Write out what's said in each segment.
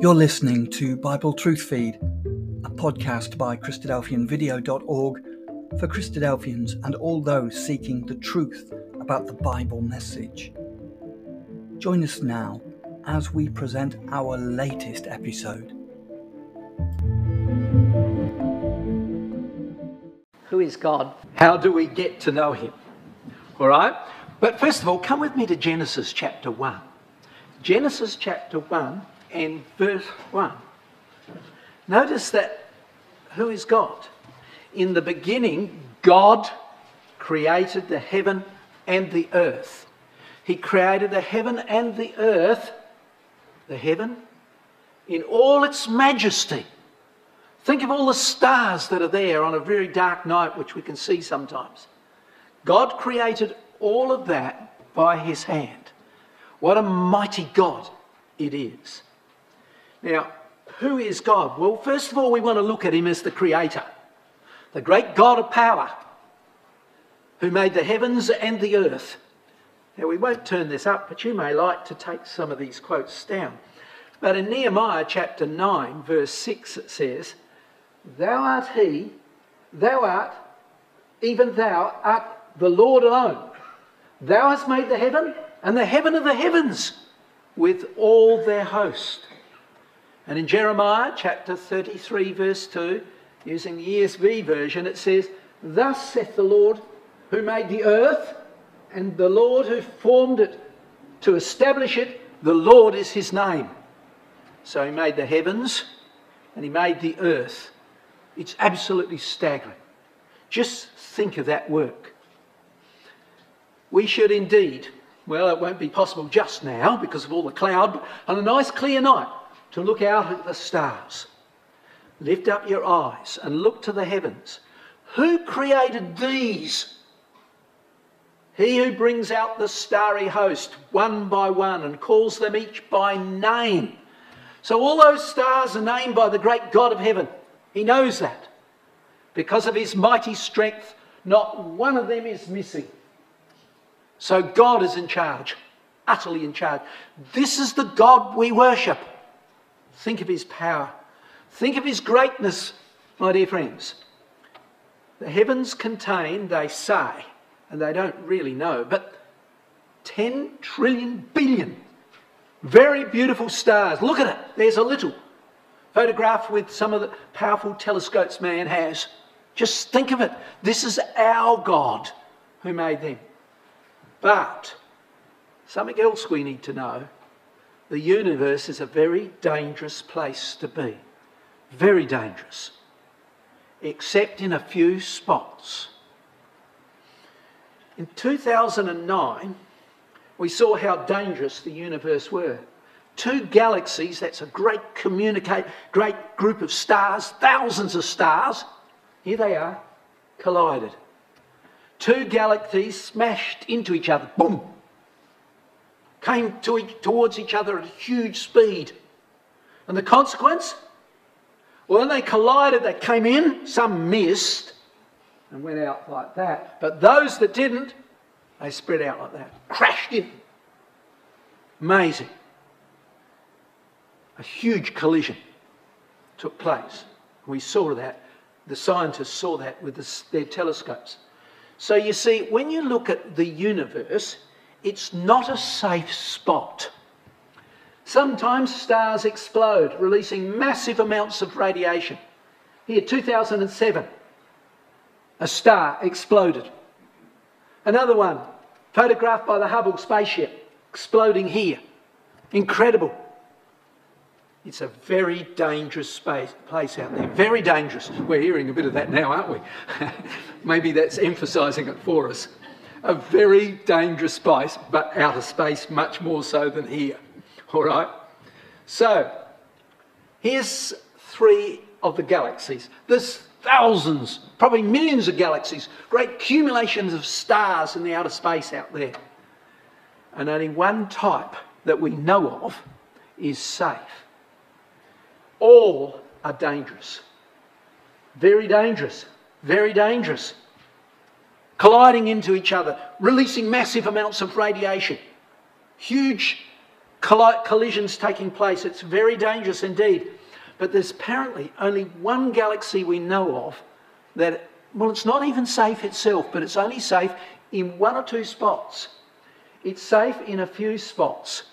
You're listening to Bible Truth Feed, a podcast by Christadelphianvideo.org for Christadelphians and all those seeking the truth about the Bible message. Join us now as we present our latest episode. Who is God? How do we get to know him? All right? But first of all, come with me to Genesis chapter 1. Genesis chapter 1. And verse 1. Notice that, who is God? In the beginning, God created the heaven and the earth. He created the heaven and the earth, the heaven, in all its majesty. Think of all the stars that are there on a very dark night, which we can see sometimes. God created all of that by his hand. What a mighty God it is. Now, who is God? Well, first of all, we want to look at him as the creator, the great God of power, who made the heavens and the earth. Now, we won't turn this up, but you may like to take some of these quotes down. But in Nehemiah chapter 9, verse 6, it says, "Thou art he, thou art, even thou art the Lord alone. Thou hast made the heaven and the heaven of the heavens with all their host." And in Jeremiah chapter 33 verse 2, using the ESV version, it says, "Thus saith the Lord who made the earth and the Lord who formed it to establish it, the Lord is his name." So he made the heavens and he made the earth. It's absolutely staggering. Just think of that work. We should indeed, well, it won't be possible just now because of all the cloud, but on a nice clear night, to look out at the stars. Lift up your eyes and look to the heavens. Who created these? He who brings out the starry host one by one and calls them each by name. So all those stars are named by the great God of heaven. He knows that. Because of his mighty strength, not one of them is missing. So God is in charge, utterly in charge. This is the God we worship. Think of his power. Think of his greatness, my dear friends. The heavens contain, they say, and they don't really know, but 10 trillion billion very beautiful stars. Look at it. There's a little photograph with some of the powerful telescopes man has. Just think of it. This is our God who made them. But something else we need to know. The universe is a very dangerous place to be. Very dangerous. Except in a few spots. In 2009, we saw how dangerous the universe were. 2 galaxies, that's a great group of stars, thousands of stars. Here they are, collided. 2 galaxies smashed into each other. Boom! Came towards each other at a huge speed. And the consequence? Well, when they collided, they came in, some missed and went out like that. But those that didn't, they spread out like that. Crashed in. Amazing. A huge collision took place. We saw that. The scientists saw that with their telescopes. So you see, when you look at the universe, it's not a safe spot. Sometimes stars explode, releasing massive amounts of radiation. Here, 2007, a star exploded. Another one, photographed by the Hubble spaceship, exploding here. Incredible. It's a very dangerous place out there. Very dangerous. We're hearing a bit of that now, aren't we? Maybe that's emphasising it for us. A very dangerous place, but outer space much more so than here. All right? So, here's 3 of the galaxies. There's thousands, probably millions of galaxies, great accumulations of stars in the outer space out there. And only one type that we know of is safe. All are dangerous. Very dangerous. Very dangerous. Colliding into each other, releasing massive amounts of radiation. Huge collisions taking place. It's very dangerous indeed. But there's apparently only one galaxy we know of that, well, it's not even safe itself, but it's only safe in one or two spots. It's safe in a few spots.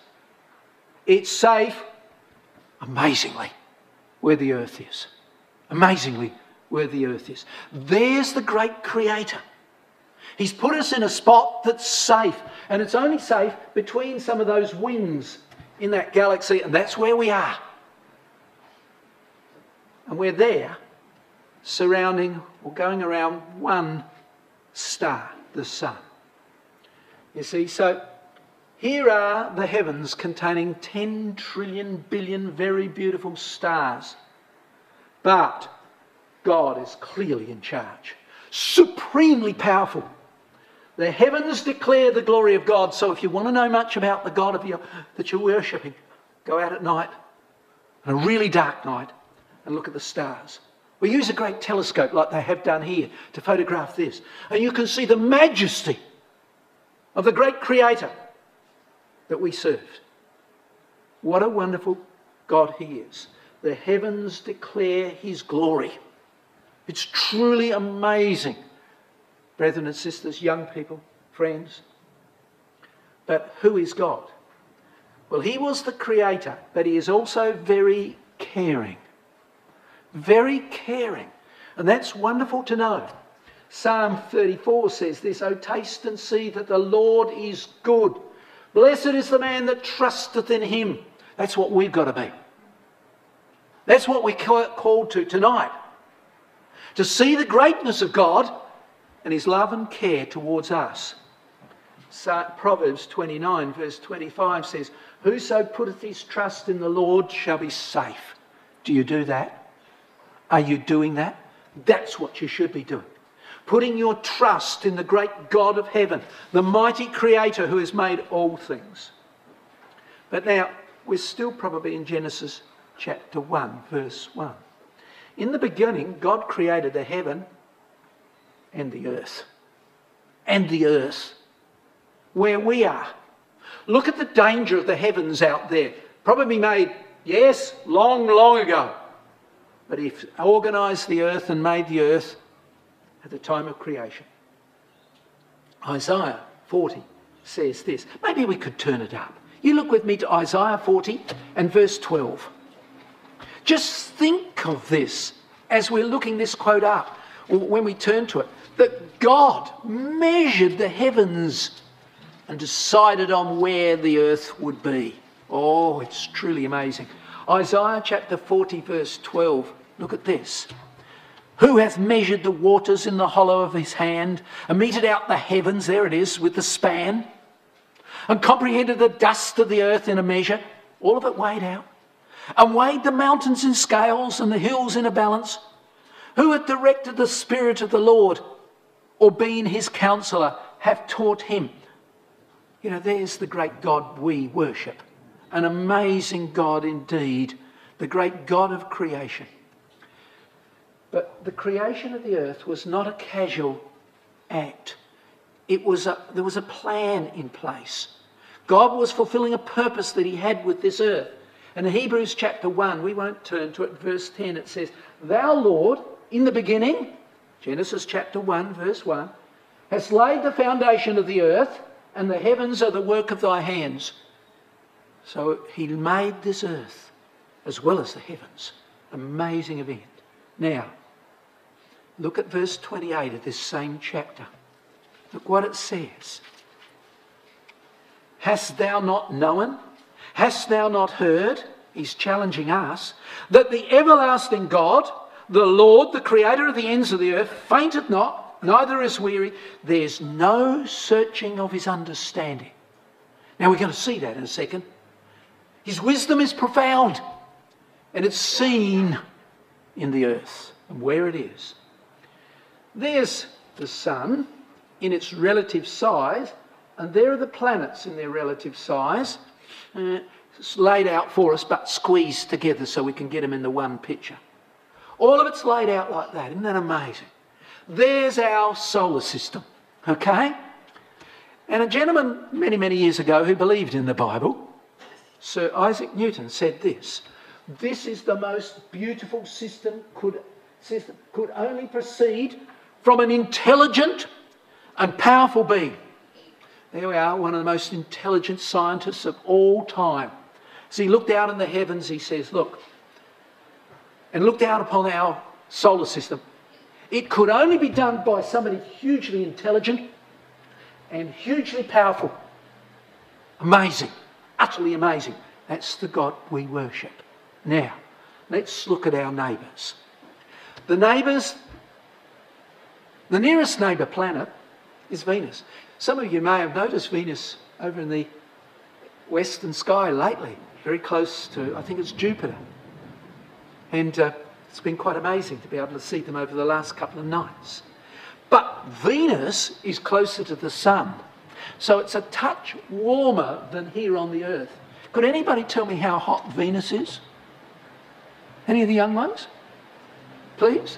It's safe, amazingly, where the earth is. Amazingly, where the earth is. There's the great creator. He's put us in a spot that's safe, and it's only safe between some of those wings in that galaxy, and that's where we are. And we're there, surrounding or going around one star, the sun. You see, so here are the heavens containing 10 trillion billion very beautiful stars. But God is clearly in charge, supremely powerful. The heavens declare the glory of God. So if you want to know much about the God of that you're worshipping, go out at night, on a really dark night, and look at the stars. We use a great telescope like they have done here to photograph this. And you can see the majesty of the great creator that we served. What a wonderful God he is. The heavens declare his glory. It's truly amazing, brethren and sisters, young people, friends. But who is God? Well, he was the creator, but he is also very caring. Very caring. And that's wonderful to know. Psalm 34 says this, "O taste and see that the Lord is good. Blessed is the man that trusteth in him." That's what we've got to be. That's what we're called to tonight. To see the greatness of God and his love and care towards us. Proverbs 29 verse 25 says, "Whoso putteth his trust in the Lord shall be safe." Do you do that? Are you doing that? That's what you should be doing. Putting your trust in the great God of heaven, the mighty creator who has made all things. But now, we're still probably in Genesis chapter 1, verse 1. In the beginning, God created the heaven and the earth. And the earth. Where we are. Look at the danger of the heavens out there. Probably made, yes, long, long ago. But he organised the earth and made the earth at the time of creation. Isaiah 40 says this. Maybe we could turn it up. You look with me to Isaiah 40 and verse 12. Just think of this as we're looking this quote up, or when we turn to it, that God measured the heavens and decided on where the earth would be. Oh, it's truly amazing. Isaiah chapter 40 verse 12, look at this. "Who hath measured the waters in the hollow of his hand, and meted out the heavens," there it is, "with the span, and comprehended the dust of the earth in a measure," all of it weighed out, "and weighed the mountains in scales and the hills in a balance, who hath directed the Spirit of the Lord, or been his counsellor, have taught him." You know, there's the great God we worship. An amazing God indeed, the great God of creation. But the creation of the earth was not a casual act. There was a plan in place. God was fulfilling a purpose that he had with this earth. And in Hebrews chapter 1, we won't turn to it, verse 10, it says, "Thou, Lord, in the beginning," Genesis chapter 1, verse 1, "hast laid the foundation of the earth, and the heavens are the work of thy hands." So he made this earth as well as the heavens. Amazing event. Now, look at verse 28 of this same chapter. Look what it says. "Hast thou not known? Hast thou not heard?" He's challenging us. "That the everlasting God, the Lord, the creator of the ends of the earth, fainteth not, neither is weary. There's no searching of his understanding." Now we're going to see that in a second. His wisdom is profound, and it's seen in the earth and where it is. There's the sun in its relative size, and there are the planets in their relative size. It's laid out for us, but squeezed together so we can get them in the one picture. All of it's laid out like that. Isn't that amazing? There's our solar system, okay? And a gentleman many, many years ago who believed in the Bible Sir Isaac Newton said this: "This is the most beautiful system could only proceed from an intelligent and powerful being." There we are, one of the most intelligent scientists of all time. As he looked out in the heavens, he says, look, and looked out upon our solar system, it could only be done by somebody hugely intelligent and hugely powerful. Amazing, utterly amazing. That's the God we worship. Now, let's look at our neighbours. The nearest neighbour planet is Venus. Some of you may have noticed Venus over in the western sky lately, very close to, I think it's Jupiter. And it's been quite amazing to be able to see them over the last couple of nights. But Venus is closer to the sun, so it's a touch warmer than here on the Earth. Could anybody tell me how hot Venus is? Any of the young ones? Please?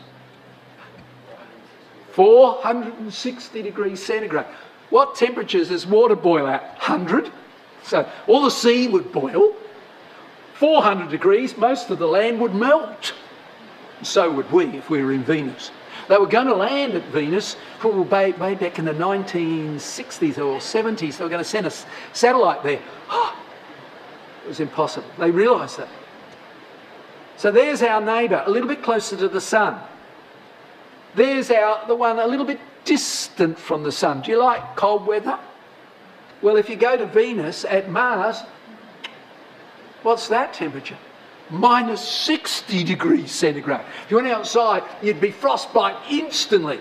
460 degrees centigrade. What temperatures does water boil at? 100. So all the sea would boil. 400 degrees, most of the land would melt. So would we if we were in Venus. They were going to land at Venus way back in the 1960s or 70s. They were going to send a satellite there. It was impossible. They realised that. So there's our neighbour, a little bit closer to the sun. There's the one a little bit distant from the sun. Do you like cold weather? Well, if you go to Venus, at Mars, what's that temperature? -60 degrees centigrade. If you went outside, you'd be frostbite instantly.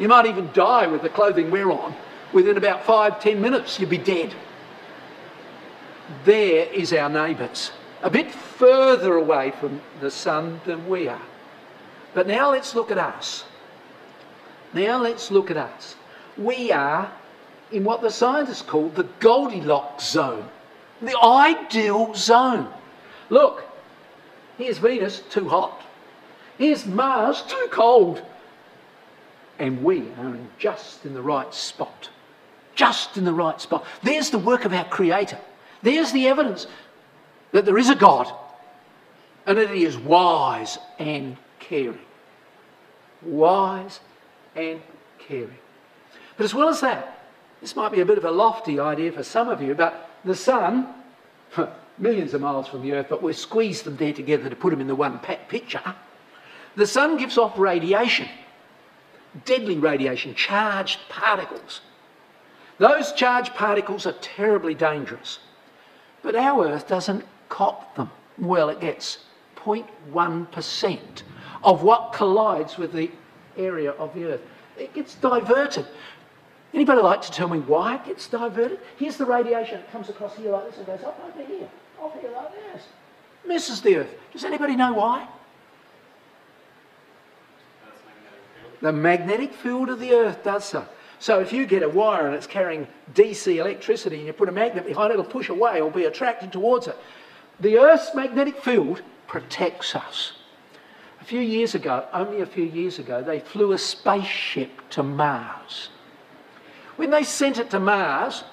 You might even die with the clothing we're on. Within about 5-10 minutes, you'd be dead. There is our neighbours, a bit further away from the sun than we are. But now let's look at us. Now let's look at us. We are in what the scientists call the Goldilocks zone, the ideal zone. Look, here's Venus, too hot. Here's Mars, too cold. And we are just in the right spot. Just in the right spot. There's the work of our Creator. There's the evidence that there is a God and that He is wise and caring. Wise and caring. But as well as that, this might be a bit of a lofty idea for some of you, but the sun, millions of miles from the Earth, but we've squeezed them there together to put them in the one picture. The sun gives off radiation, deadly radiation, charged particles. Those charged particles are terribly dangerous, but our Earth doesn't cop them. Well, it gets 0.1% of what collides with the area of the Earth. It gets diverted. Anybody like to tell me why it gets diverted? Here's the radiation. It comes across here like this and goes up over here, off here like this. Misses the Earth. Does anybody know why? The magnetic field of the Earth does so. So if you get a wire and it's carrying DC electricity and you put a magnet behind it, it'll push away or be attracted towards it. The Earth's magnetic field protects us. A few years ago, only a few years ago, they flew a spaceship to Mars. When they sent it to Mars,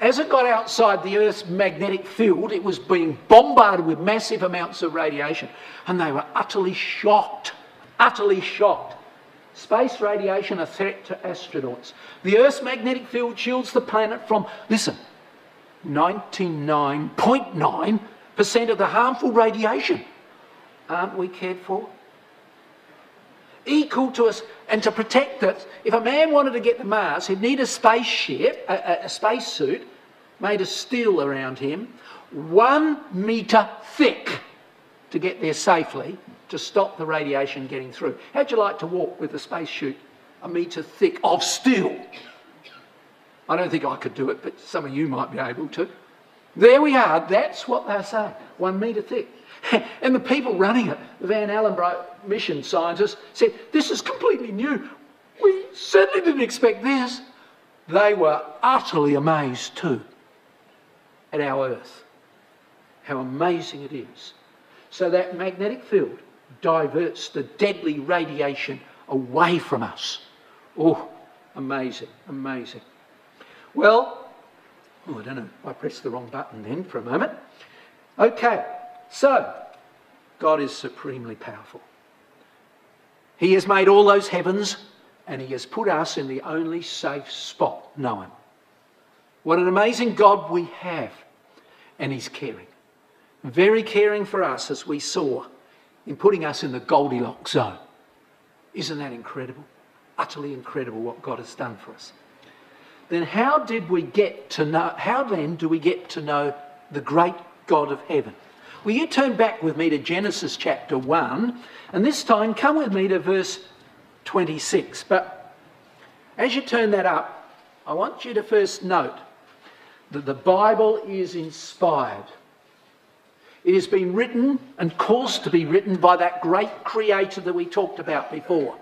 as it got outside the Earth's magnetic field, it was being bombarded with massive amounts of radiation. And they were utterly shocked, utterly shocked. Space radiation a threat to astronauts. The Earth's magnetic field shields the planet from, listen, 99.9% of the harmful radiation. Aren't we cared for? Equal to us, and to protect us. If a man wanted to get to Mars, he'd need a spaceship, a spacesuit made of steel around him, 1 metre thick, to get there safely, to stop the radiation getting through. How'd you like to walk with a spacesuit 1 metre thick of steel? I don't think I could do it, but some of you might be able to. There we are, that's what they say, 1 metre thick. And the people running it, the Van Allen mission scientists, said, this is completely new. We certainly didn't expect this. They were utterly amazed too at our Earth, how amazing it is. So that magnetic field diverts the deadly radiation away from us. Oh, amazing, amazing. Well, I don't know, I pressed the wrong button then for a moment. Okay, so God is supremely powerful. He has made all those heavens and he has put us in the only safe spot known. What an amazing God we have. And he's caring. Very caring for us, as we saw, in putting us in the Goldilocks zone. Isn't that incredible? Utterly incredible what God has done for us. Then how then do we get to know the great God of heaven? Will you turn back with me to Genesis chapter 1, and this time come with me to verse 26. But as you turn that up, I want you to first note that the Bible is inspired. It has been written and caused to be written by that great creator that we talked about before.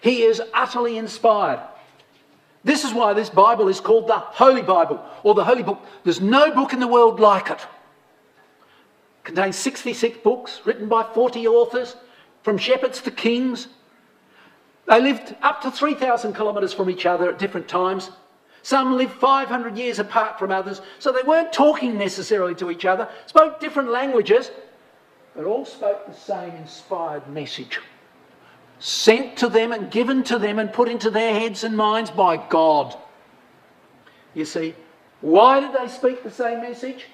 He is utterly inspired. This is why this Bible is called the Holy Bible, or the Holy Book. There's no book in the world like it. It contains 66 books written by 40 authors, from shepherds to kings. They lived up to 3,000 kilometres from each other at different times. Some lived 500 years apart from others, so they weren't talking necessarily to each other, spoke different languages, but all spoke the same inspired message, sent to them and given to them and put into their heads and minds by God. You see, why did they speak the same message?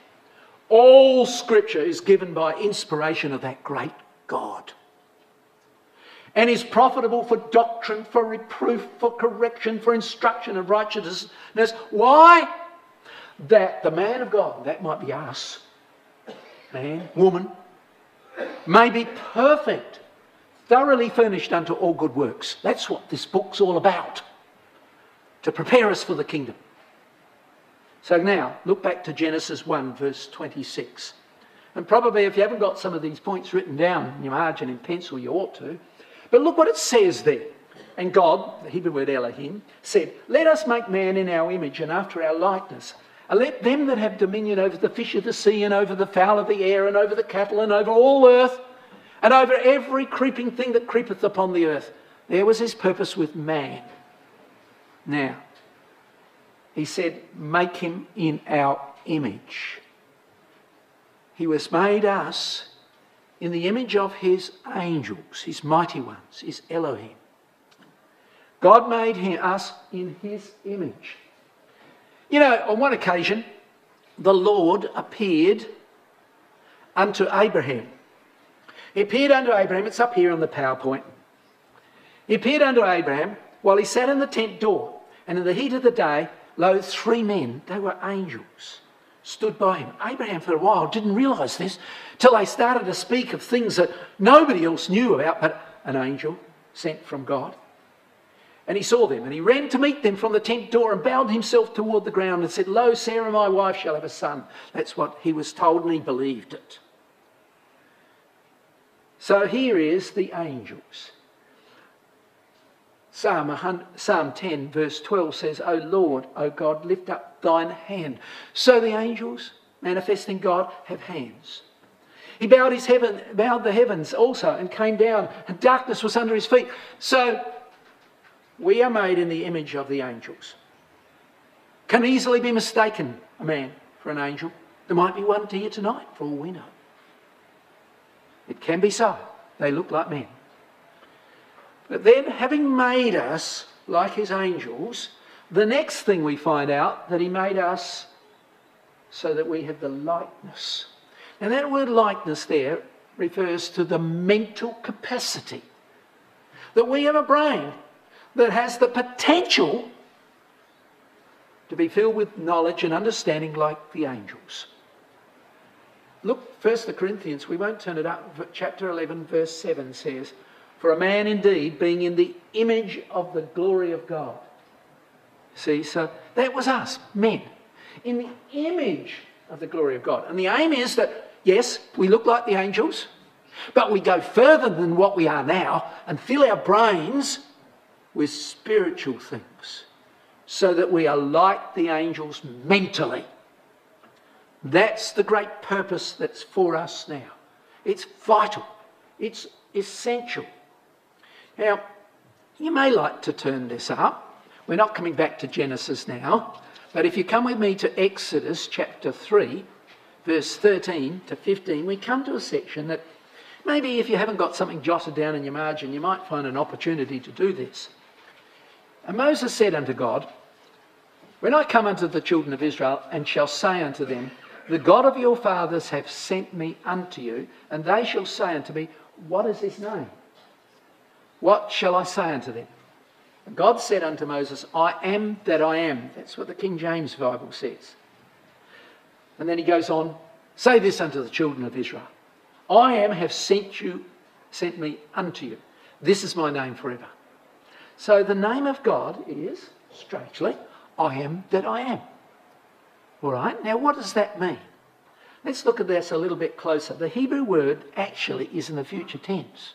All Scripture is given by inspiration of that great God, and is profitable for doctrine, for reproof, for correction, for instruction of righteousness. Why? That the man of God, that might be us, man, woman, may be perfect, thoroughly furnished unto all good works. That's what this book's all about, to prepare us for the kingdom. So now, look back to Genesis 1, verse 26. And probably if you haven't got some of these points written down in your margin in pencil, you ought to. But look what it says there. And God, the Hebrew word Elohim, said, "Let us make man in our image and after our likeness. And let them that have dominion over the fish of the sea and over the fowl of the air and over the cattle and over all earth and over every creeping thing that creepeth upon the earth." There was his purpose with man. Now, he said, make him in our image. He was made us in the image of his angels, his mighty ones, his Elohim. God made us in his image. You know, on one occasion, the Lord appeared unto Abraham. He appeared unto Abraham, it's up here on the PowerPoint. He appeared unto Abraham while he sat in the tent door, and in the heat of the day, lo, three men, they were angels, stood by him. Abraham for a while didn't realise this till they started to speak of things that nobody else knew about but an angel sent from God. And he saw them and he ran to meet them from the tent door and bowed himself toward the ground and said, "Lo, Sarah my wife shall have a son." That's what he was told and he believed it. So here is the angels. Psalm 10 verse 12 says, "O Lord, O God, lift up thine hand." So the angels, manifesting God, have hands. He bowed the heavens also and came down, and darkness was under his feet. So we are made in the image of the angels. Can easily be mistaken, a man, for an angel. There might be one here tonight, for all we know. It can be so. They look like men. But then, having made us like his angels, the next thing we find out, that he made us so that we have the likeness. And that word likeness there refers to the mental capacity. That we have a brain that has the potential to be filled with knowledge and understanding like the angels. Look, 1 Corinthians, we won't turn it up, but chapter 11, verse 7 says, "For a man indeed, being in the image of the glory of God." See, so that was us, men, in the image of the glory of God. And the aim is that, yes, we look like the angels, but we go further than what we are now and fill our brains with spiritual things so that we are like the angels mentally. That's the great purpose that's for us now. It's vital. It's essential. Now, you may like to turn this up. We're not coming back to Genesis now, but if you come with me to Exodus chapter 3, verse 13 to 15, we come to a section that maybe if you haven't got something jotted down in your margin, you might find an opportunity to do this. And Moses said unto God, When I come unto the children of Israel, and shall say unto them, The God of your fathers hath sent me unto you, and they shall say unto me, What is his name? What shall I say unto them? And God said unto Moses, I am that I am. That's what the King James Bible says. And then he goes on, Say this unto the children of Israel, I am have sent me unto you. This is my name forever. So the name of God is, strangely, I am that I am. All right, now what does that mean? Let's look at this a little bit closer. The Hebrew word actually is in the future tense.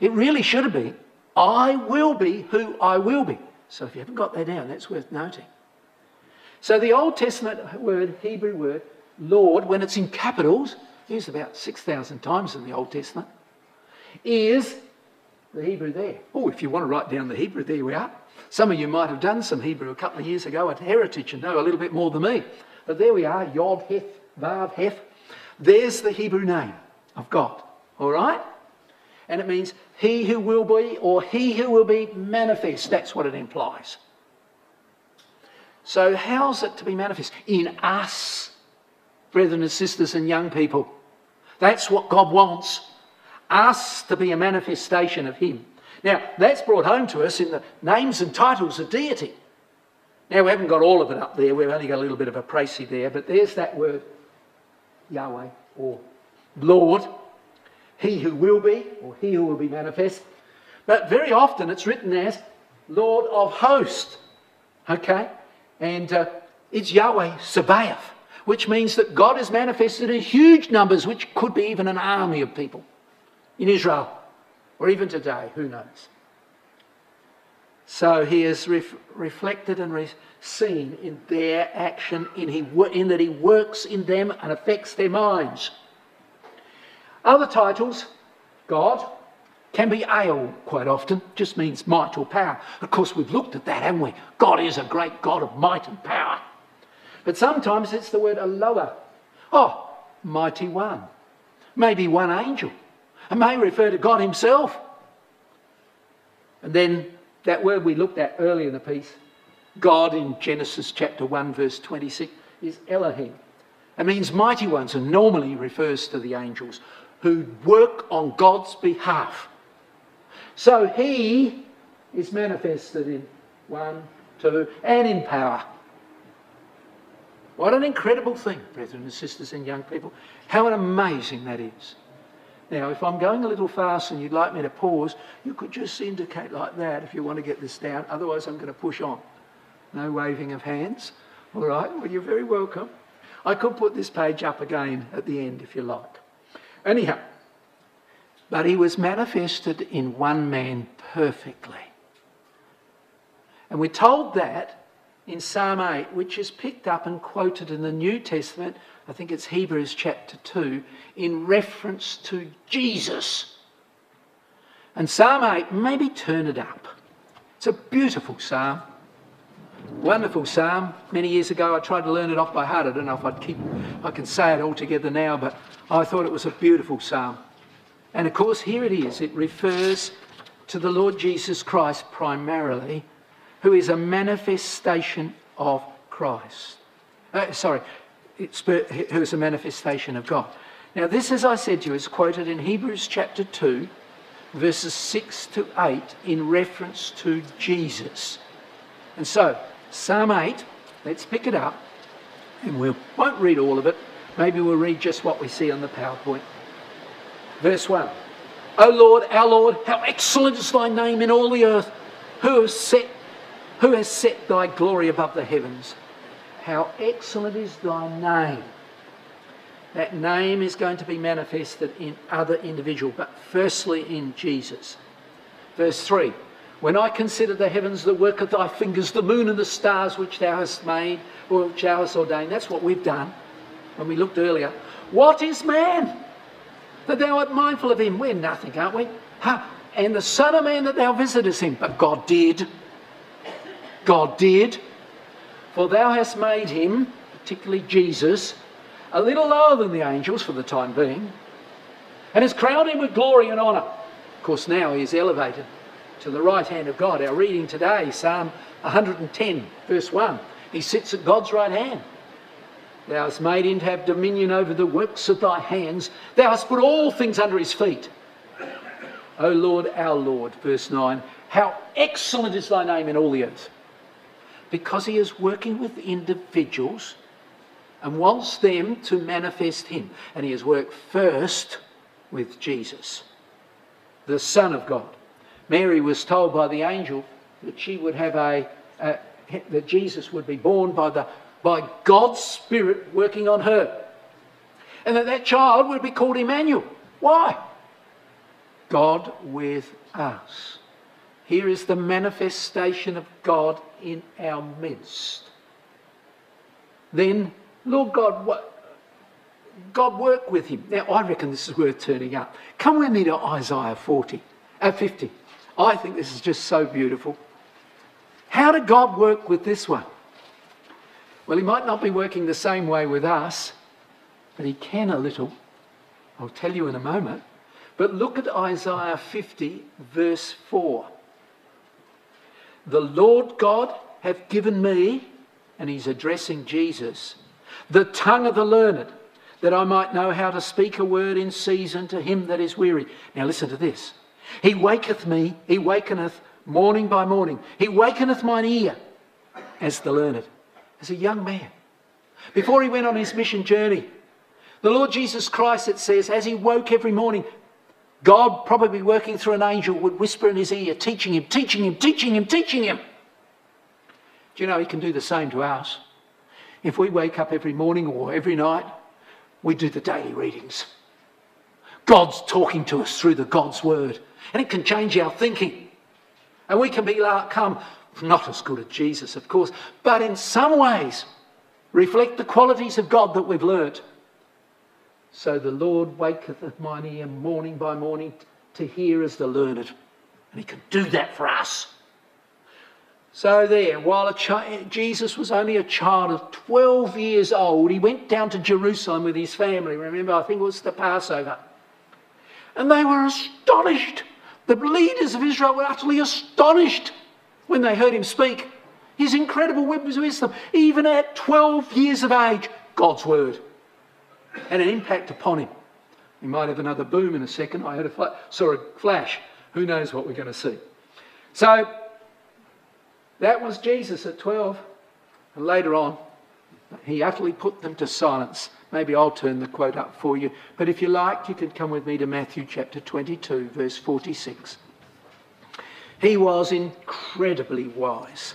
It really should have been, I will be who I will be. So if you haven't got that down, that's worth noting. So the Old Testament word, Hebrew word, Lord, when it's in capitals, used about 6,000 times in the Old Testament, is the Hebrew there. Oh, if you want to write down the Hebrew, there we are. Some of you might have done some Hebrew a couple of years ago at Heritage and know a little bit more than me. But there we are, Yod, Heth, Vav, Heth. There's the Hebrew name of God, all right? And it means he who will be, or he who will be manifest. That's what it implies. So how's it to be manifest? In us, brethren and sisters and young people. That's what God wants, us to be a manifestation of him. Now, that's brought home to us in the names and titles of deity. Now, we haven't got all of it up there. We've only got a little bit of a précis there. But there's that word, Yahweh, or Lord, he who will be, or he who will be manifest. But very often it's written as Lord of hosts. Okay? And it's Yahweh Sabaoth, which means that God is manifested in huge numbers, which could be even an army of people in Israel. Or even today, who knows? So he is reflected and seen in their action, in that he works in them and affects their minds. Other titles, God, can be El quite often, just means might or power. Of course, we've looked at that, haven't we? God is a great God of might and power. But sometimes it's the word Eloah. Oh, mighty one. Maybe one angel. It may refer to God himself. And then that word we looked at earlier in the piece, God in Genesis chapter 1 verse 26 is Elohim. It means mighty ones and normally refers to the angels who work on God's behalf. So he is manifested in one, two, and in power. What an incredible thing, brethren and sisters and young people. How amazing that is. Now, if I'm going a little fast and you'd like me to pause, you could just indicate like that if you want to get this down. Otherwise, I'm going to push on. No waving of hands. All right, well, you're very welcome. I could put this page up again at the end if you like. Anyhow, but he was manifested in one man perfectly. And we're told that in Psalm 8, which is picked up and quoted in the New Testament, I think it's Hebrews chapter 2, in reference to Jesus. And Psalm 8, maybe turn it up. It's a beautiful psalm. Wonderful psalm. Many years ago I tried to learn it off by heart. I don't know if I can say it all together now, but I thought it was a beautiful psalm. And of course, here it is. It refers to the Lord Jesus Christ primarily, who is a manifestation of Christ. Who is a manifestation of God. Now this, as I said to you, is quoted in Hebrews chapter 2, verses 6 to 8 in reference to Jesus. And so, Psalm 8, let's pick it up, and we won't read all of it. Maybe we'll read just what we see on the PowerPoint. Verse 1, O Lord, our Lord, how excellent is thy name in all the earth, who has set thy glory above the heavens. How excellent is thy name. That name is going to be manifested in other individuals, but firstly in Jesus. Verse 3, When I consider the heavens, the work of thy fingers, the moon and the stars which thou hast made, or which thou hast ordained. That's what we've done when we looked earlier. What is man that thou art mindful of him? We're nothing, aren't we? And the Son of Man that thou visitest him. But God did. God did. For thou hast made him, particularly Jesus, a little lower than the angels for the time being, and is crowned with glory and honour. Of course, now he is elevated to the right hand of God. Our reading today, Psalm 110, verse 1. He sits at God's right hand. Thou hast made him to have dominion over the works of thy hands. Thou hast put all things under his feet. O Lord, our Lord, verse 9, how excellent is thy name in all the earth. Because he is working with individuals and wants them to manifest him. And he has worked first with Jesus, the Son of God. Mary was told by the angel that she would have that Jesus would be born by God's Spirit working on her, and that child would be called Emmanuel. Why? God with us. Here is the manifestation of God in our midst. Then, Lord God work with him. Now, I reckon this is worth turning up. Come with me to Isaiah 50. I think this is just so beautiful. How did God work with this one? Well, he might not be working the same way with us, but he can a little. I'll tell you in a moment. But look at Isaiah 50, verse 4. The Lord God hath given me, and he's addressing Jesus, the tongue of the learned, that I might know how to speak a word in season to him that is weary. Now listen to this. He waketh me, he wakeneth morning by morning. He wakeneth mine ear as the learned. As a young man, before he went on his mission journey, the Lord Jesus Christ, it says, as he woke every morning, God, probably working through an angel, would whisper in his ear, teaching him, teaching him, teaching him, teaching him. Do you know he can do the same to us? If we wake up every morning or every night, we do the daily readings. God's talking to us through the God's word, and it can change our thinking. And we can become not as good as Jesus, of course, but in some ways reflect the qualities of God that we've learnt. So the Lord waketh at mine ear morning by morning to hear as the learned. And he can do that for us. So there, while Jesus was only a child of 12 years old, he went down to Jerusalem with his family. Remember, I think it was the Passover. And they were astonished. The leaders of Israel were utterly astonished when they heard him speak. His incredible wisdom, even at 12 years of age, God's word and an impact upon him. We might have another boom in a second. I heard saw a flash. Who knows what we're going to see? So that was Jesus at 12, and later on he utterly put them to silence. Maybe I'll turn the quote up for you, but if you like, you can come with me to Matthew chapter 22, verse 46. He was incredibly wise.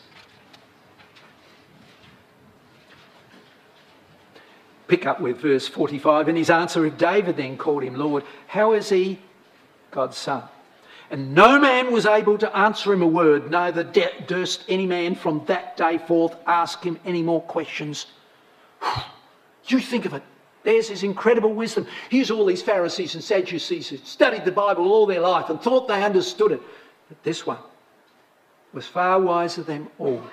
Pick up with verse 45. In his answer, if David then called him Lord, how is he God's son? And no man was able to answer him a word, neither durst any man from that day forth ask him any more questions. You think of it. There's his incredible wisdom. Here's all these Pharisees and Sadducees who studied the Bible all their life and thought they understood it. But this one was far wiser than all,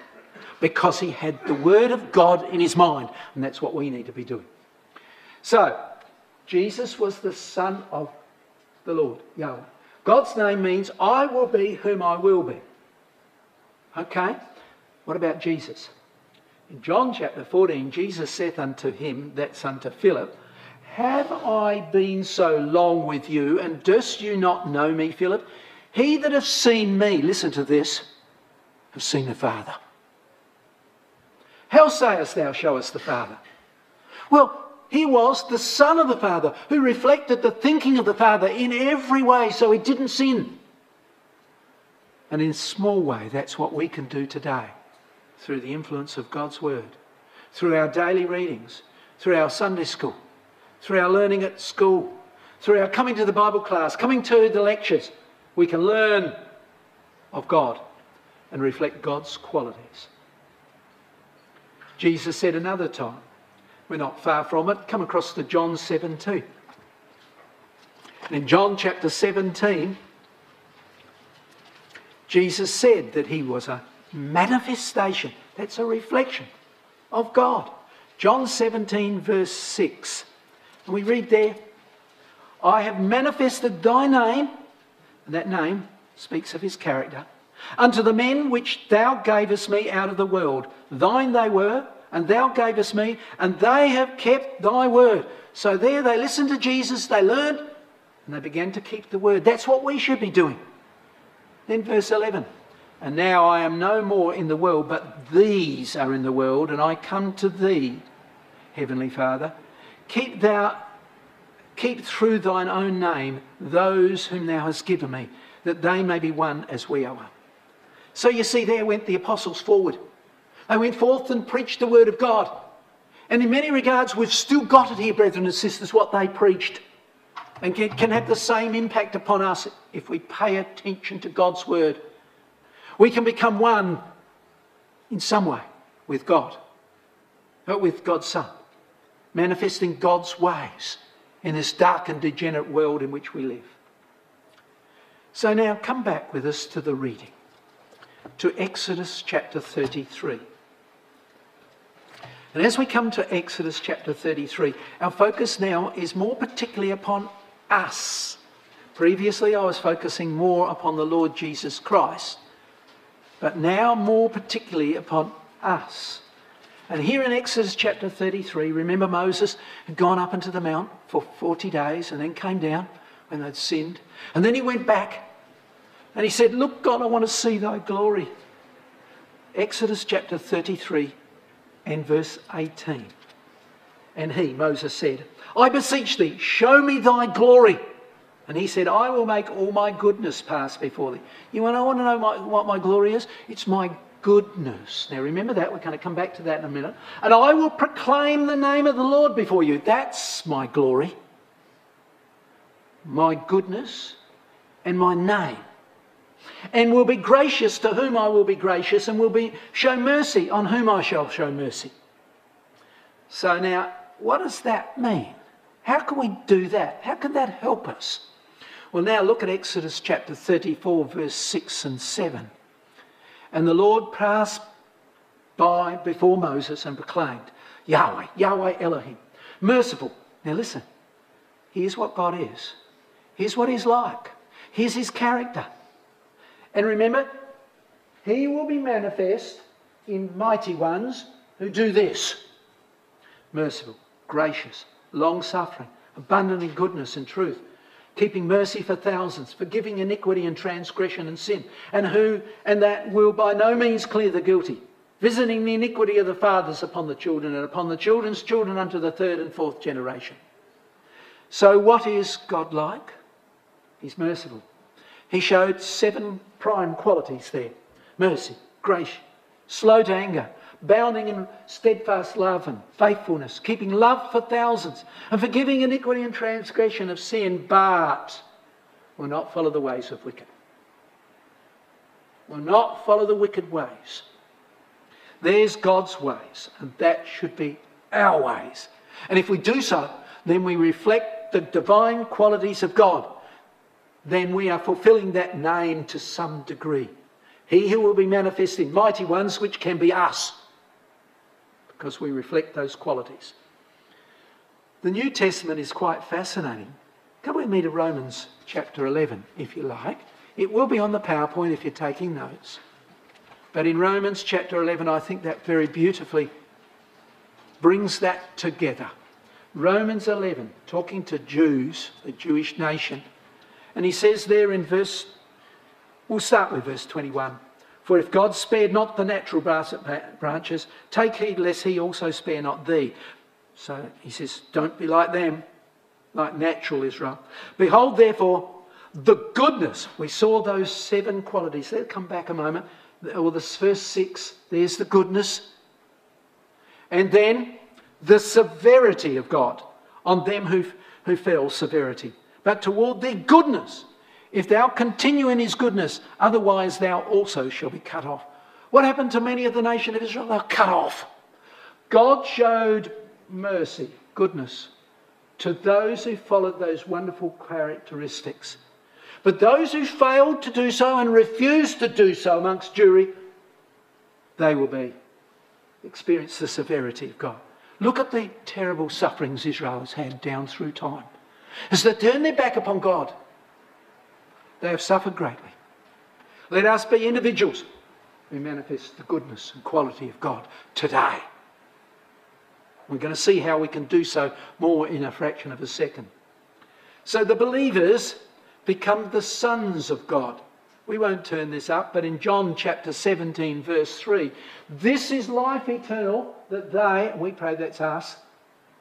because he had the word of God in his mind. And that's what we need to be doing. So, Jesus was the Son of the Lord, Yahweh. God's name means, I will be whom I will be. Okay, what about Jesus? In John chapter 14, Jesus saith unto him, that's unto Philip, have I been so long with you, and dost you not know me, Philip? He that hath seen me, listen to this, hath seen the Father. How sayest thou, show us the Father? Well, he was the Son of the Father, who reflected the thinking of the Father in every way, so he didn't sin. And in a small way, that's what we can do today, through the influence of God's word, through our daily readings, through our Sunday school, through our learning at school, through our coming to the Bible class, coming to the lectures. We can learn of God and reflect God's qualities. Jesus said another time, we're not far from it, come across to John 17. And in John chapter 17, Jesus said that he was a manifestation, that's a reflection of God. John 17 verse 6. And we read there, I have manifested thy name, and that name speaks of his character, unto the men which thou gavest me out of the world. Thine they were, and thou gavest me, and they have kept thy word. So there they listened to Jesus, they learned, and they began to keep the word. That's what we should be doing. Then verse 11. And now I am no more in the world, but these are in the world, and I come to thee, Heavenly Father. Keep through thine own name those whom thou hast given me, that they may be one as we are. So you see, there went the apostles forward. They went forth and preached the word of God. And in many regards, we've still got it here, brethren and sisters, what they preached. And it can have the same impact upon us if we pay attention to God's word. We can become one in some way with God, but with God's Son, manifesting God's ways in this dark and degenerate world in which we live. So now come back with us to the reading, to Exodus chapter 33. And as we come to Exodus chapter 33, our focus now is more particularly upon us. Previously, I was focusing more upon the Lord Jesus Christ, but now more particularly upon us. And here in Exodus chapter 33, remember Moses had gone up into the mount for 40 days and then came down when they'd sinned. And then he went back and he said, look, God, I want to see thy glory. Exodus chapter 33 and verse 18. And he, Moses, said, I beseech thee, show me thy glory. And he said, I will make all my goodness pass before thee. You want to know what my glory is? It's my goodness. Now remember that. We're going to come back to that in a minute. And I will proclaim the name of the Lord before you. That's my glory. My goodness and my name, and will be gracious to whom I will be gracious, and will be show mercy on whom I shall show mercy. So now, what does that mean? How can we do that? How can that help us? Well, now look at Exodus chapter 34, verse 6 and 7. And the Lord passed by before Moses and proclaimed, Yahweh, Yahweh Elohim, merciful. Now listen. Here's what God is. Here's what he's like. Here's his character. And remember, he will be manifest in mighty ones who do this. Merciful, gracious, long-suffering, abundant in goodness and truth, keeping mercy for thousands, forgiving iniquity and transgression and sin, and that will by no means clear the guilty, visiting the iniquity of the fathers upon the children and upon the children's children unto the third and fourth generation. So what is God like? He's merciful. He showed 7 prime qualities there. Mercy, grace, slow to anger, abounding in steadfast love and faithfulness, keeping love for thousands, and forgiving iniquity and transgression of sin, but will not follow the ways of wicked. Will not follow the wicked ways. There's God's ways, and that should be our ways. And if we do so, then we reflect the divine qualities of God, then we are fulfilling that name to some degree. He who will be manifest in mighty ones, which can be us, because we reflect those qualities. The New Testament is quite fascinating. Come with me to Romans chapter 11, if you like. It will be on the PowerPoint if you're taking notes. But in Romans chapter 11, I think that very beautifully brings that together. Romans 11, talking to Jews, the Jewish nation. And he says there in verse, we'll start with verse 21. For if God spared not the natural branches, take heed lest he also spare not thee. So he says, don't be like them, like natural Israel. Behold, therefore, the goodness. We saw those 7 qualities. Let's come back a moment. Or the first 6, there's the goodness. And then the severity of God on them who fell, severity, but toward thee goodness, if thou continue in his goodness, otherwise thou also shall be cut off. What happened to many of the nation of Israel? They were cut off. God showed mercy, goodness, to those who followed those wonderful characteristics. But those who failed to do so and refused to do so amongst Jewry, they will experience the severity of God. Look at the terrible sufferings Israel has had down through time. As they turn their back upon God, they have suffered greatly. Let us be individuals who manifest the goodness and quality of God today. We're going to see how we can do so more in a fraction of a second. So the believers become the sons of God. We won't turn this up, but in John chapter 17, verse 3, this is life eternal, that they, and we pray that's us,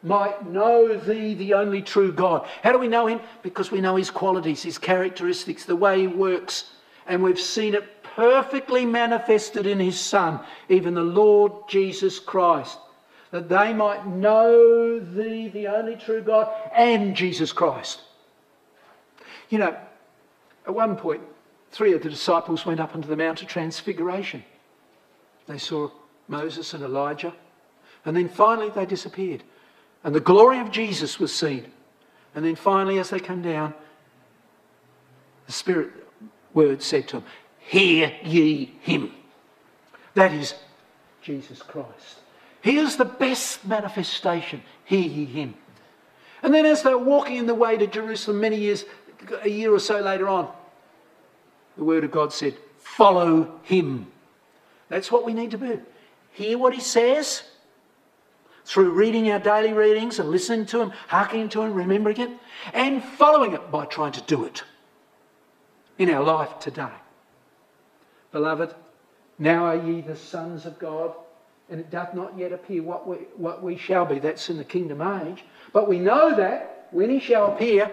might know thee, the only true God. How do we know him? Because we know his qualities, his characteristics, the way he works, and we've seen it perfectly manifested in his Son, even the Lord Jesus Christ, that they might know thee, the only true God, and Jesus Christ. You know, at one point, 3 of the disciples went up into the Mount of Transfiguration. They saw Moses and Elijah, and then finally they disappeared. And the glory of Jesus was seen. And then finally, as they came down, the Spirit word said to them, "Hear ye him." That is Jesus Christ. He is the best manifestation. Hear ye him. And then as they were walking in the way to Jerusalem a year or so later on, the word of God said, "Follow him." That's what we need to do. Hear what he says through reading our daily readings and listening to him, hearkening to him, remembering it, and following it by trying to do it in our life today. Beloved, now are ye the sons of God, and it doth not yet appear what we shall be. That's in the kingdom age. But we know that when he shall appear,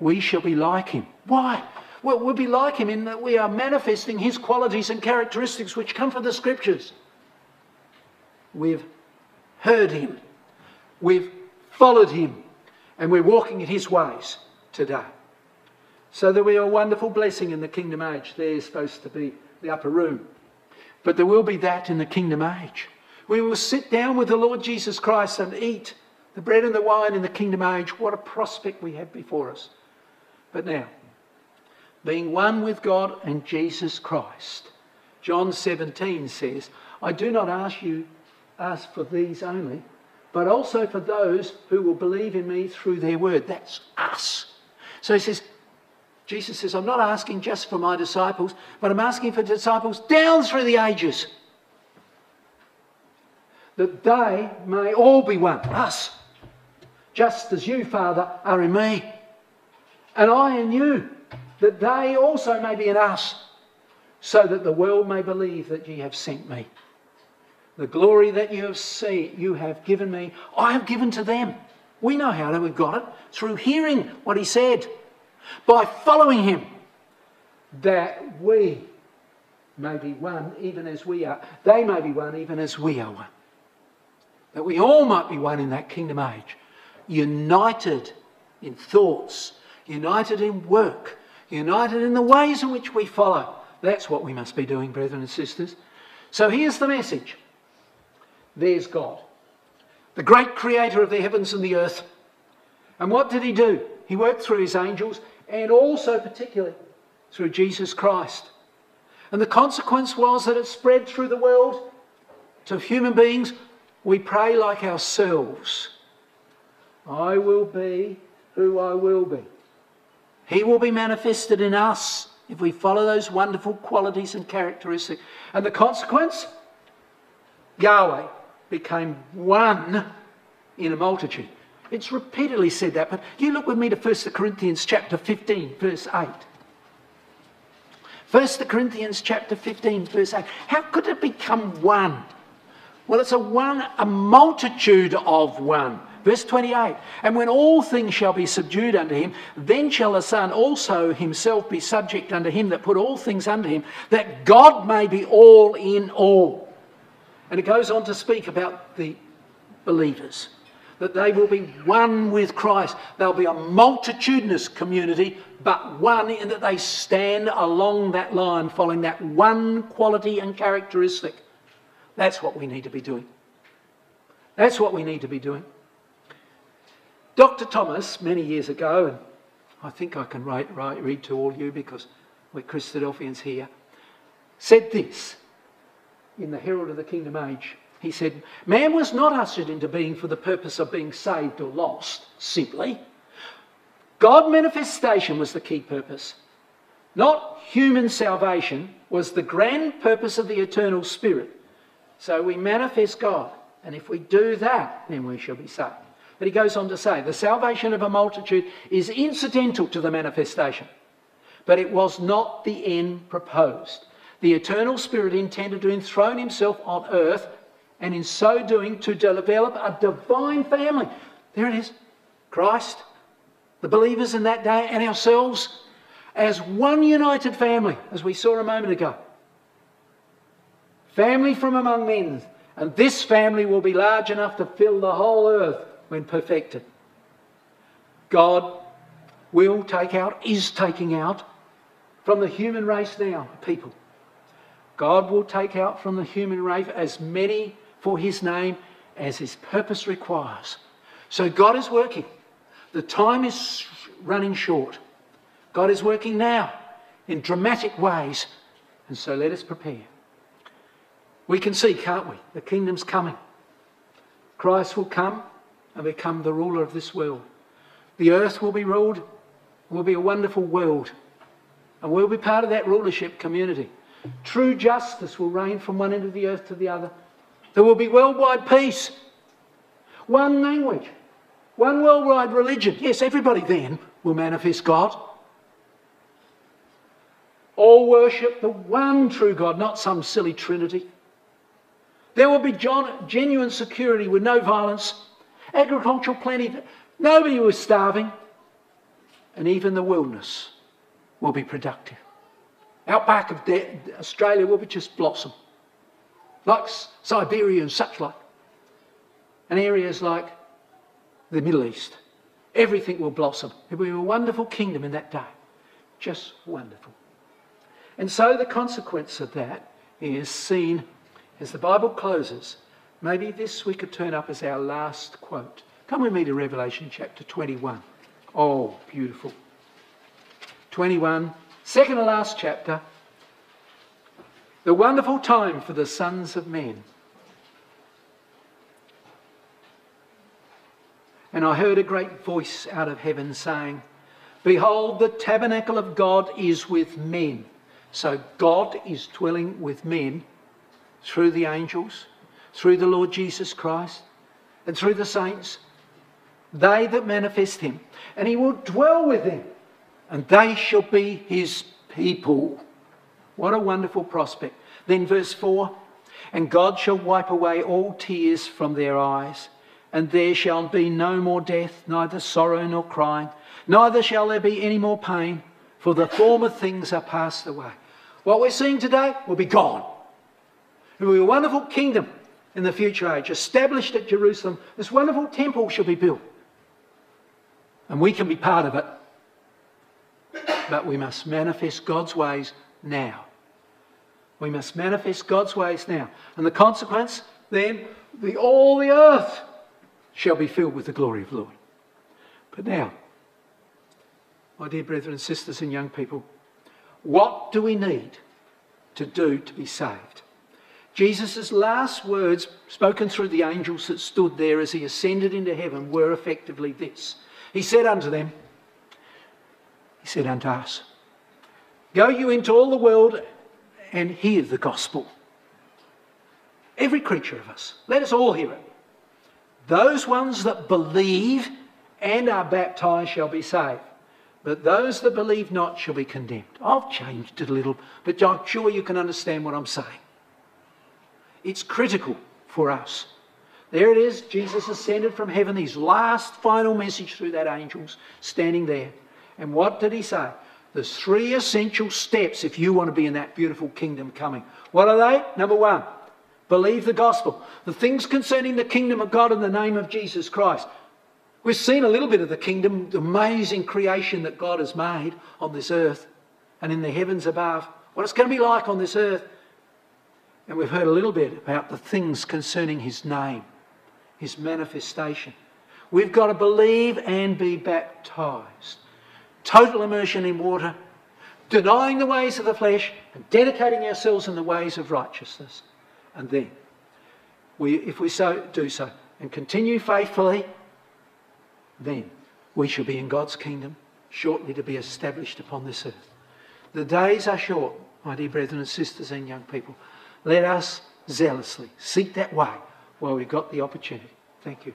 we shall be like him. Why? Well, we'll be like him in that we are manifesting his qualities and characteristics which come from the Scriptures. We've heard him. We've followed him. And we're walking in his ways today. So that we are a wonderful blessing in the kingdom age. There's supposed to be the upper room. But there will be that in the kingdom age. We will sit down with the Lord Jesus Christ and eat the bread and the wine in the kingdom age. What a prospect we have before us. But now, being one with God and Jesus Christ, John 17 says, "I do not ask for these only, but also for those who will believe in me through their word." That's us. So he says, Jesus says, "I'm not asking just for my disciples, but I'm asking for disciples down through the ages, that they may all be one," us, "just as you, Father, are in me, and I in you, that they also may be in us, so that the world may believe that ye have sent me. The glory that you have seen, you have given me, I have given to them." We know how we've got it, through hearing what he said, by following him, that we may be one even as we are. They may be one even as we are one. That we all might be one in that kingdom age, united in thoughts, united in work, united in the ways in which we follow. That's what we must be doing, brethren and sisters. So here's the message. There's God, the great creator of the heavens and the earth. And what did he do? He worked through his angels and also particularly through Jesus Christ. And the consequence was that it spread through the world to human beings. We pray like ourselves. I will be who I will be. He will be manifested in us if we follow those wonderful qualities and characteristics. And the consequence? Yahweh became one in a multitude. It's repeatedly said that, but you look with me to 1 Corinthians chapter 15, verse 8. 1 Corinthians chapter 15, verse 8. How could it become one? Well, it's a multitude of one. Verse 28, "And when all things shall be subdued unto him, then shall the Son also himself be subject unto him that put all things under him, that God may be all in all." And it goes on to speak about the believers, that they will be one with Christ. They'll be a multitudinous community, but one in that they stand along that line, following that one quality and characteristic. That's what we need to be doing. That's what we need to be doing. Dr. Thomas, many years ago, and I think I can read to all you because we're Christadelphians here, said this in the Herald of the Kingdom Age He said, man was not ushered into being for the purpose of being saved or lost, simply. God manifestation was the key purpose. Not human salvation was the grand purpose of the eternal spirit. So we manifest God. And if we do that, then we shall be saved. But he goes on to say, the salvation of a multitude is incidental to the manifestation. But it was not the end proposed. The eternal spirit intended to enthrone himself on earth, and in so doing to develop a divine family. There it is. Christ, the believers in that day, and ourselves as one united family, as we saw a moment ago. Family from among men. And this family will be large enough to fill the whole earth when perfected. God will take out, is taking out from the human race now, people. God will take out from the human race as many for his name as his purpose requires. So God is working. The time is running short. God is working now in dramatic ways. And so let us prepare. We can see, can't we? The kingdom's coming. Christ will come and become the ruler of this world. The earth will be ruled. It will be a wonderful world. And we'll be part of that rulership community. True justice will reign from one end of the earth to the other. There will be worldwide peace. One language. One worldwide religion. Yes, everybody then will manifest God. All worship the one true God, not some silly trinity. There will be genuine security with no violence. Agricultural plenty. Nobody was starving. And even the wilderness will be productive. Outback of Australia will be just blossom, like Siberia and such like. And areas like the Middle East. Everything will blossom. It will be a wonderful kingdom in that day. Just wonderful. And so the consequence of that is seen as the Bible closes. Maybe this we could turn up as our last quote. Come with me to Revelation chapter 21. Oh, beautiful. 21. Second to last chapter, the wonderful time for the sons of men. And I heard a great voice out of heaven saying, behold, the tabernacle of God is with men. So God is dwelling with men through the angels, through the Lord Jesus Christ, and through the saints, they that manifest him. And he will dwell with them. And they shall be his people. What a wonderful prospect. Then verse 4. And God shall wipe away all tears from their eyes. And there shall be no more death, neither sorrow nor crying. Neither shall there be any more pain. For the former things are passed away. What we're seeing today will be gone. It will be a wonderful kingdom in the future age. Established at Jerusalem. This wonderful temple shall be built. And we can be part of it. But we must manifest God's ways now. We must manifest God's ways now. And the consequence, then, all the earth shall be filled with the glory of the Lord. But now, my dear brethren and sisters and young people, what do we need to do to be saved? Jesus' last words, spoken through the angels that stood there as he ascended into heaven, were effectively this. He said unto them, he said unto us, go you into all the world and hear the gospel. Every creature of us, let us all hear it. Those ones that believe and are baptized shall be saved. But those that believe not shall be condemned. I've changed it a little, but I'm sure you can understand what I'm saying. It's critical for us. There it is, Jesus ascended from heaven, his last final message through that angels standing there. And what did he say? There's three essential steps if you want to be in that beautiful kingdom coming. What are they? Number one, believe the gospel. The things concerning the kingdom of God in the name of Jesus Christ. We've seen a little bit of the kingdom, the amazing creation that God has made on this earth and in the heavens above. What it's going to be like on this earth. And we've heard a little bit about the things concerning his name, his manifestation. We've got to believe and be baptized. Total immersion in water, denying the ways of the flesh and dedicating ourselves in the ways of righteousness. And then if we do so and continue faithfully, then we shall be in God's kingdom, shortly to be established upon this earth. The days are short, my dear brethren and sisters and young people. Let us zealously seek that way while we've got the opportunity. Thank you.